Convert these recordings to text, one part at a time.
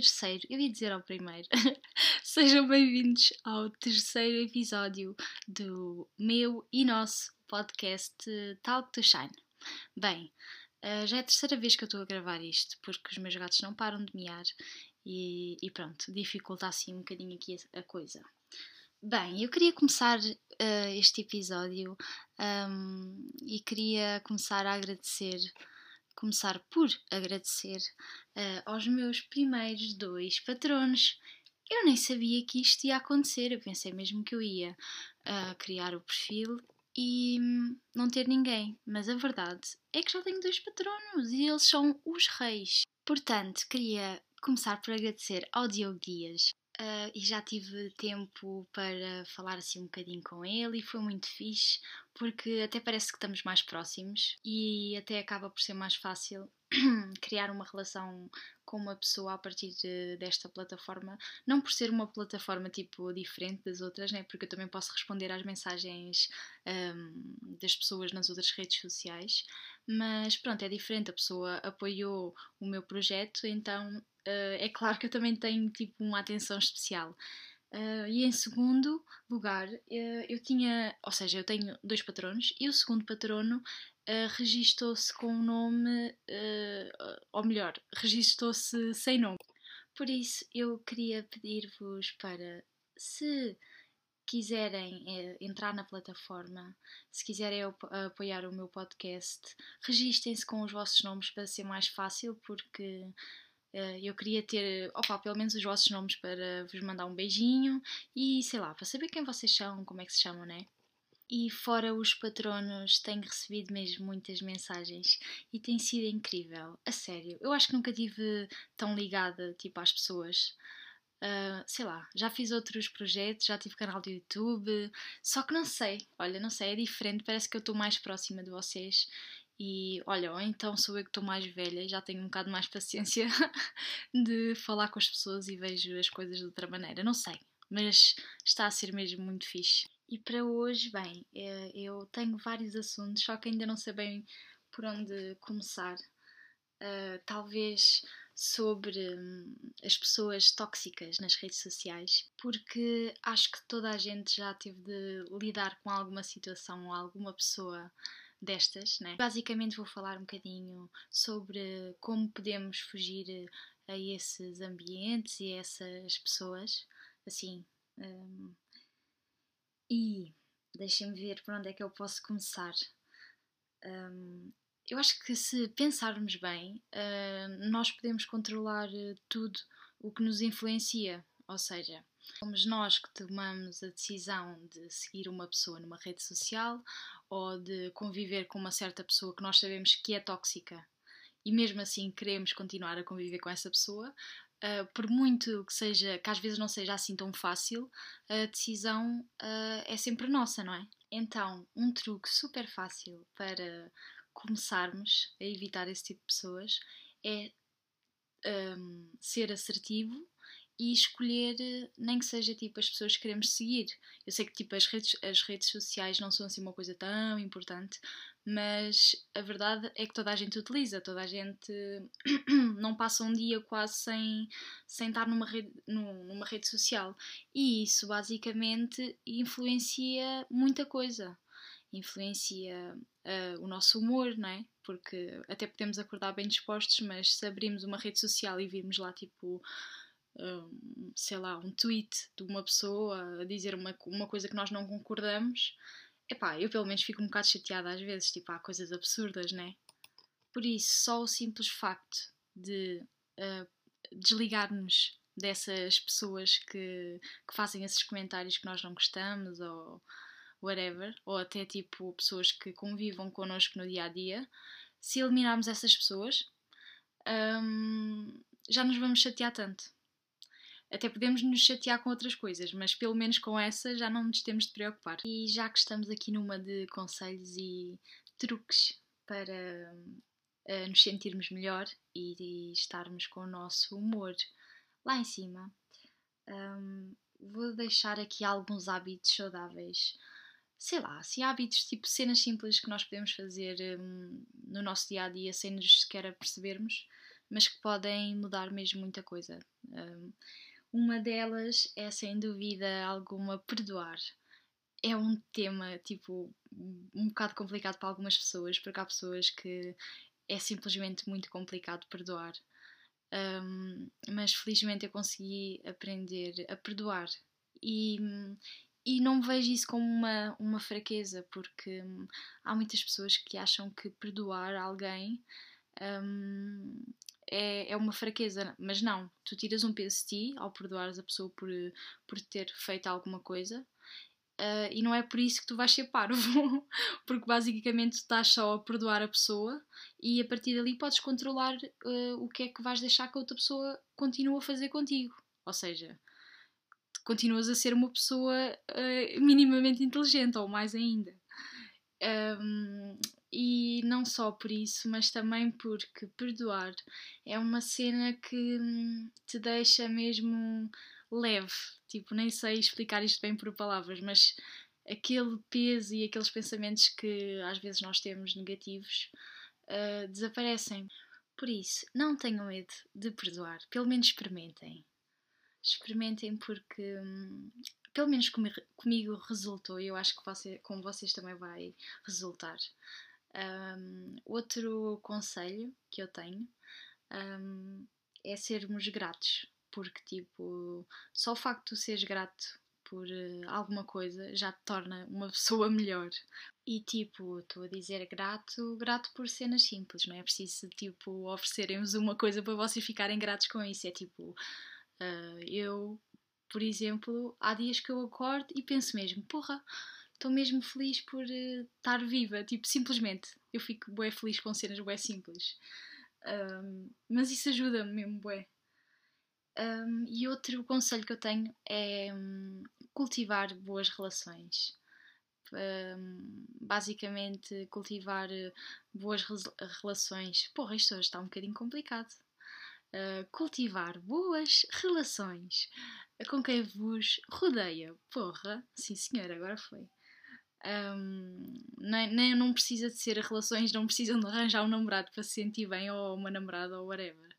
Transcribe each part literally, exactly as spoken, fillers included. terceiro, eu ia dizer ao primeiro, sejam bem-vindos ao terceiro episódio do meu e nosso podcast Talk to Shine. Bem, já é a terceira vez que eu estou a gravar isto, porque os meus gatos não param de miar e, e pronto, dificulta assim um bocadinho aqui a coisa. Bem, eu queria começar uh, este episódio um, e queria começar a agradecer... Começar por agradecer uh, aos meus primeiros dois patronos. Eu nem sabia que isto ia acontecer, eu pensei mesmo que eu ia uh, criar o perfil e hum, não ter ninguém. Mas a verdade é que já tenho dois patronos e eles são os reis. Portanto, queria começar por agradecer ao Diogo Guias. Uh, e já tive tempo para falar assim um bocadinho com ele e foi muito fixe, porque até parece que estamos mais próximos e até acaba por ser mais fácil criar uma relação com uma pessoa a partir de, desta plataforma, não por ser uma plataforma tipo diferente das outras, né? Porque eu também posso responder às mensagens um, das pessoas nas outras redes sociais, mas pronto, é diferente, a pessoa apoiou o meu projeto, então Uh, é claro que eu também tenho tipo uma atenção especial. Uh, e em segundo lugar, uh, eu tinha, ou seja, eu tenho dois patronos e o segundo patrono uh, registou-se com um nome, uh, ou melhor, registou-se sem nome. Por isso eu queria pedir-vos para, se quiserem é, entrar na plataforma, se quiserem apoiar o meu podcast, registem-se com os vossos nomes para ser mais fácil, porque... eu queria ter, opa, pelo menos os vossos nomes para vos mandar um beijinho e, sei lá, para saber quem vocês são, como é que se chamam, né? E fora os patronos, tenho recebido mesmo muitas mensagens e tem sido incrível, a sério. Eu acho que nunca estive tão ligada, tipo, às pessoas. Uh, sei lá, já fiz outros projetos, já tive canal do YouTube, só que não sei, olha, não sei, é diferente, parece que eu estou mais próxima de vocês. E olha, ou então sou eu que estou mais velha, já tenho um bocado mais paciência de falar com as pessoas e vejo as coisas de outra maneira, não sei, mas está a ser mesmo muito fixe. E para hoje, bem, eu tenho vários assuntos, só que ainda não sei bem por onde começar. Uh, talvez sobre hum, as pessoas tóxicas nas redes sociais, porque acho que toda a gente já teve de lidar com alguma situação ou alguma pessoa destas, né? Basicamente vou falar um bocadinho sobre como podemos fugir a esses ambientes e a essas pessoas, assim, um, e deixem-me ver por onde é que eu posso começar. Um, eu acho que se pensarmos bem, uh, nós podemos controlar tudo o que nos influencia, ou seja, somos nós que tomamos a decisão de seguir uma pessoa numa rede social ou de conviver com uma certa pessoa que nós sabemos que é tóxica e mesmo assim queremos continuar a conviver com essa pessoa, uh, por muito que seja, que às vezes não seja assim tão fácil, a decisão uh, é sempre nossa, não é? Então, um truque super fácil para começarmos a evitar esse tipo de pessoas é um, ser assertivo e escolher, nem que seja tipo as pessoas que queremos seguir. Eu sei que tipo as redes, as redes sociais não são assim uma coisa tão importante, mas a verdade é que toda a gente utiliza, toda a gente não passa um dia quase sem, sem estar numa rede, numa rede social. E isso basicamente influencia muita coisa. Influencia uh, o nosso humor, não é? Porque até podemos acordar bem dispostos, mas se abrirmos uma rede social e virmos lá tipo... Um, sei lá, um tweet de uma pessoa a dizer uma, uma coisa que nós não concordamos, epá, eu pelo menos fico um bocado chateada às vezes, tipo, há coisas absurdas, né? Por isso, só o simples facto de uh, desligarmos dessas pessoas que, que fazem esses comentários que nós não gostamos ou whatever, ou até tipo pessoas que convivam connosco no dia-a-dia, se eliminarmos essas pessoas, um, já nos vamos chatear tanto. Até podemos nos chatear com outras coisas, mas pelo menos com essa já não nos temos de preocupar. E já que estamos aqui numa de conselhos e truques para uh, nos sentirmos melhor e, e estarmos com o nosso humor lá em cima, um, vou deixar aqui alguns hábitos saudáveis. Sei lá, se há hábitos, tipo cenas simples que nós podemos fazer um, no nosso dia-a-dia sem nos sequer apercebermos, mas que podem mudar mesmo muita coisa. Um, uma delas é, sem dúvida alguma, perdoar. É um tema, tipo, um bocado complicado para algumas pessoas, porque há pessoas que é simplesmente muito complicado perdoar. Um, mas felizmente eu consegui aprender a perdoar. E, e não vejo isso como uma, uma fraqueza, porque um, há muitas pessoas que acham que perdoar alguém um, é, é uma fraqueza. Mas não, tu tiras um peso de ti ao perdoares a pessoa por, por ter feito alguma coisa. Uh, e não é por isso que tu vais ser parvo, porque basicamente estás só a perdoar a pessoa e a partir dali podes controlar uh, o que é que vais deixar que a outra pessoa continue a fazer contigo. Ou seja, continuas a ser uma pessoa uh, minimamente inteligente, ou mais ainda. Um, e não só por isso, mas também porque perdoar é uma cena que te deixa mesmo leve, tipo, nem sei explicar isto bem por palavras, mas aquele peso e aqueles pensamentos que às vezes nós temos negativos uh, desaparecem. Por isso, não tenham medo de perdoar, pelo menos experimentem. Experimentem porque, hum, pelo menos com, comigo resultou e eu acho que você, com vocês também vai resultar. Um, outro conselho que eu tenho um, é sermos gratos. Porque, tipo, só o facto de tu seres grato por uh, alguma coisa já te torna uma pessoa melhor. E, tipo, estou a dizer grato, grato por cenas simples. Não é preciso, tipo, oferecerem-vos uma coisa para vocês ficarem gratos com isso. É, tipo, uh, eu, por exemplo, há dias que eu acordo e penso mesmo, porra, estou mesmo feliz por uh, estar viva. Tipo, simplesmente, eu fico bué feliz com cenas bué simples. Um, mas isso ajuda-me mesmo bué. Um, e outro conselho que eu tenho é um, cultivar boas relações. Um, basicamente, cultivar boas re- relações. Porra, isto hoje está um bocadinho complicado. Uh, cultivar boas relações com quem vos rodeia. Porra, sim senhora, agora foi. Um, nem, nem, não precisa de ser relações, não precisam de arranjar um namorado para se sentir bem, ou uma namorada, ou whatever.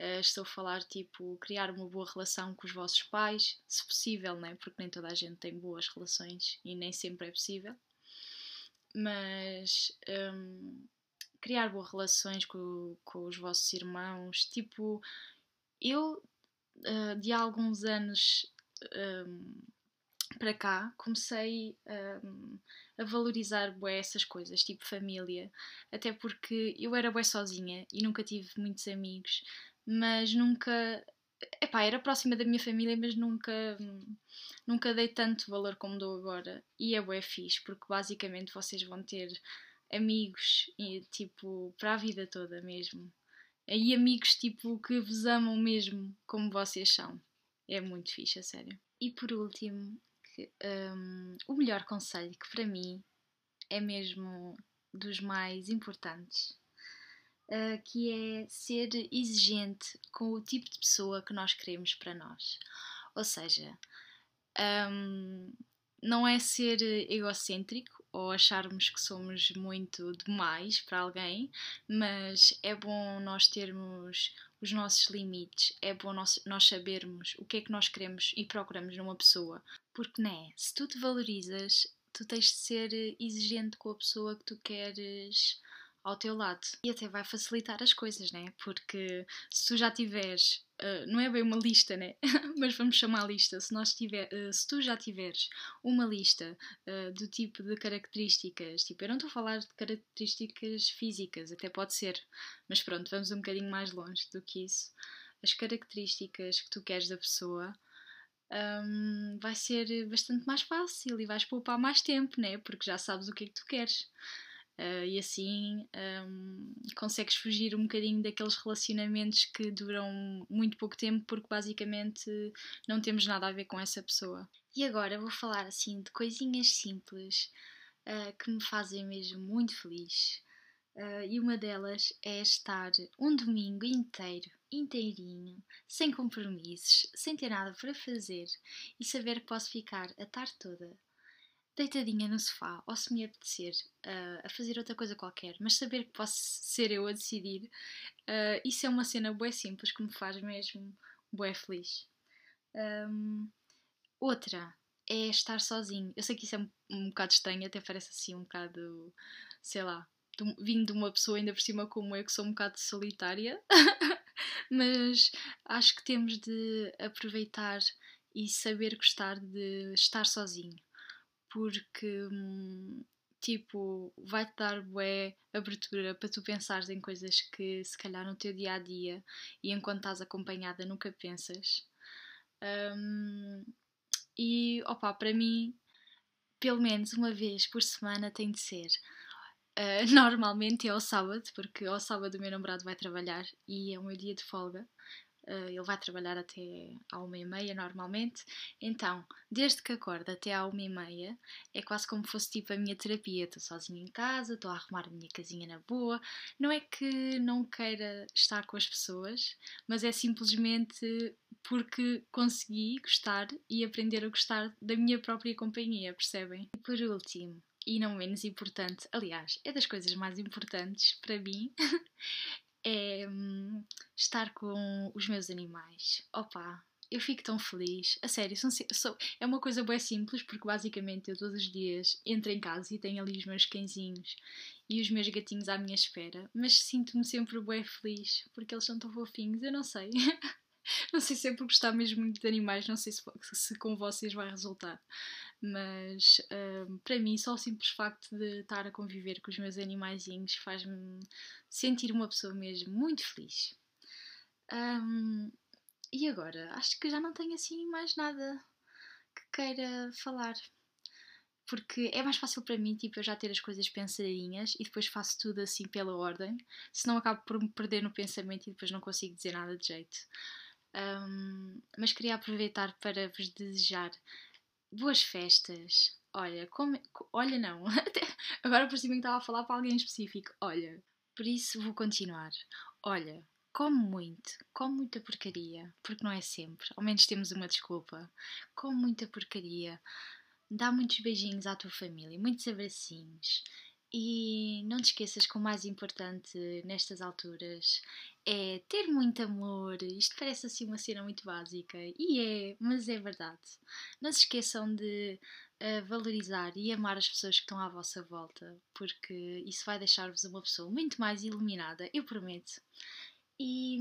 Uh, estou a falar, tipo, criar uma boa relação com os vossos pais, se possível, né? Porque nem toda a gente tem boas relações e nem sempre é possível. Mas um, criar boas relações com, com os vossos irmãos. Tipo, eu uh, de há alguns anos um, para cá comecei um, a valorizar bué essas coisas, tipo família. Até porque eu era bué sozinha e nunca tive muitos amigos. Mas nunca... Epá, era próxima da minha família, mas nunca, nunca dei tanto valor como dou agora. E é bué fixe, porque basicamente vocês vão ter amigos, e, tipo, para a vida toda mesmo. E amigos, tipo, que vos amam mesmo como vocês são. É muito fixe, a sério. E por último, que, um, o melhor conselho, que para mim é mesmo dos mais importantes... Uh, que é ser exigente com o tipo de pessoa que nós queremos para nós. Ou seja, um, não é ser egocêntrico ou acharmos que somos muito demais para alguém, mas é bom nós termos os nossos limites, é bom nós, nós sabermos o que é que nós queremos e procuramos numa pessoa. Porque, né, se tu te valorizas, tu tens de ser exigente com a pessoa que tu queres ao teu lado. E até vai facilitar as coisas, né? Porque se tu já tiveres, uh, não é bem uma lista, né? Mas vamos chamar a lista. Se, nós tiver, uh, se tu já tiveres uma lista uh, do tipo de características, tipo, eu não estou a falar de características físicas, até pode ser, mas pronto, vamos um bocadinho mais longe do que isso. As características que tu queres da pessoa, um, vai ser bastante mais fácil e vais poupar mais tempo, né? Porque já sabes o que é que tu queres. Uh, e assim um, consegues fugir um bocadinho daqueles relacionamentos que duram muito pouco tempo, porque basicamente não temos nada a ver com essa pessoa. E agora vou falar assim de coisinhas simples uh, que me fazem mesmo muito feliz. Uh, e uma delas é estar um domingo inteiro, inteirinho, sem compromissos, sem ter nada para fazer e saber que posso ficar a tarde toda deitadinha no sofá, ou se me apetecer uh, a fazer outra coisa qualquer, mas saber que posso ser eu a decidir, uh, isso é uma cena bué simples que me faz mesmo bué feliz. Um, outra é estar sozinho. Eu sei que isso é um, um bocado estranho, até parece assim um bocado, sei lá, de, vindo de uma pessoa ainda por cima como eu, que sou um bocado solitária, mas acho que temos de aproveitar e saber gostar de estar sozinho, porque tipo, vai-te dar bué abertura para tu pensares em coisas que se calhar no teu dia-a-dia e enquanto estás acompanhada nunca pensas. Um, e opa, para mim, pelo menos uma vez por semana tem de ser. Uh, normalmente é ao sábado, porque ao sábado o meu namorado vai trabalhar e é o meu dia de folga. Uh, ele vai trabalhar até à uma e meia normalmente, então desde que acordo até à uma e meia é quase como se fosse tipo a minha terapia. Estou sozinha em casa, estou a arrumar a minha casinha na boa, não é que não queira estar com as pessoas, mas é simplesmente porque consegui gostar e aprender a gostar da minha própria companhia, percebem? E por último, e não menos importante, aliás, é das coisas mais importantes para mim, é hum, estar com os meus animais. Opa, eu fico tão feliz, a sério, são, são, é uma coisa bem simples, porque basicamente eu todos os dias entro em casa e tenho ali os meus cãezinhos e os meus gatinhos à minha espera, mas sinto-me sempre bem feliz, porque eles são tão fofinhos, eu não sei, não sei se é por gostar mesmo muito de animais, não sei se, se com vocês vai resultar, mas hum, para mim só o simples facto de estar a conviver com os meus animaizinhos faz-me sentir uma pessoa mesmo muito feliz. Hum, e agora, acho que já não tenho assim mais nada que queira falar, porque é mais fácil para mim, tipo, eu já ter as coisas pensadinhas e depois faço tudo assim pela ordem, senão acabo por me perder no pensamento e depois não consigo dizer nada de jeito. Um, mas queria aproveitar para vos desejar boas festas. Olha, como, olha não, agora por cima que estava a falar para alguém específico, olha, por isso vou continuar. Olha, come muito, come muita porcaria, porque não é sempre, ao menos temos uma desculpa. Come muita porcaria, dá muitos beijinhos à tua família, muitos abracinhos. E não te esqueças que o mais importante nestas alturas é ter muito amor. Isto parece assim uma cena muito básica, e é, mas é verdade. Não se esqueçam de uh, valorizar e amar as pessoas que estão à vossa volta, porque isso vai deixar-vos uma pessoa muito mais iluminada, eu prometo. E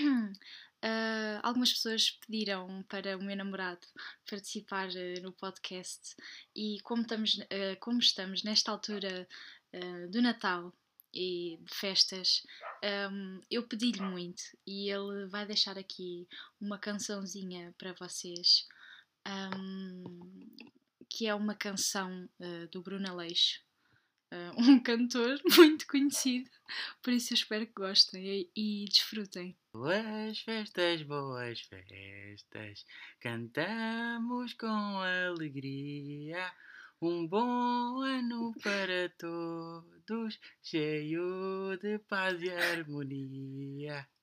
uh, algumas pessoas pediram para o meu namorado participar uh, no podcast, e como estamos, uh, como estamos nesta altura uh, do Natal e de festas, um, eu pedi-lhe muito, e ele vai deixar aqui uma cançãozinha para vocês, um, que é uma canção uh, do Bruno Aleixo, uh, um cantor muito conhecido, por isso eu espero que gostem e, e desfrutem. Boas festas, boas festas, cantamos com alegria. Um bom ano para todos, cheio de paz e harmonia.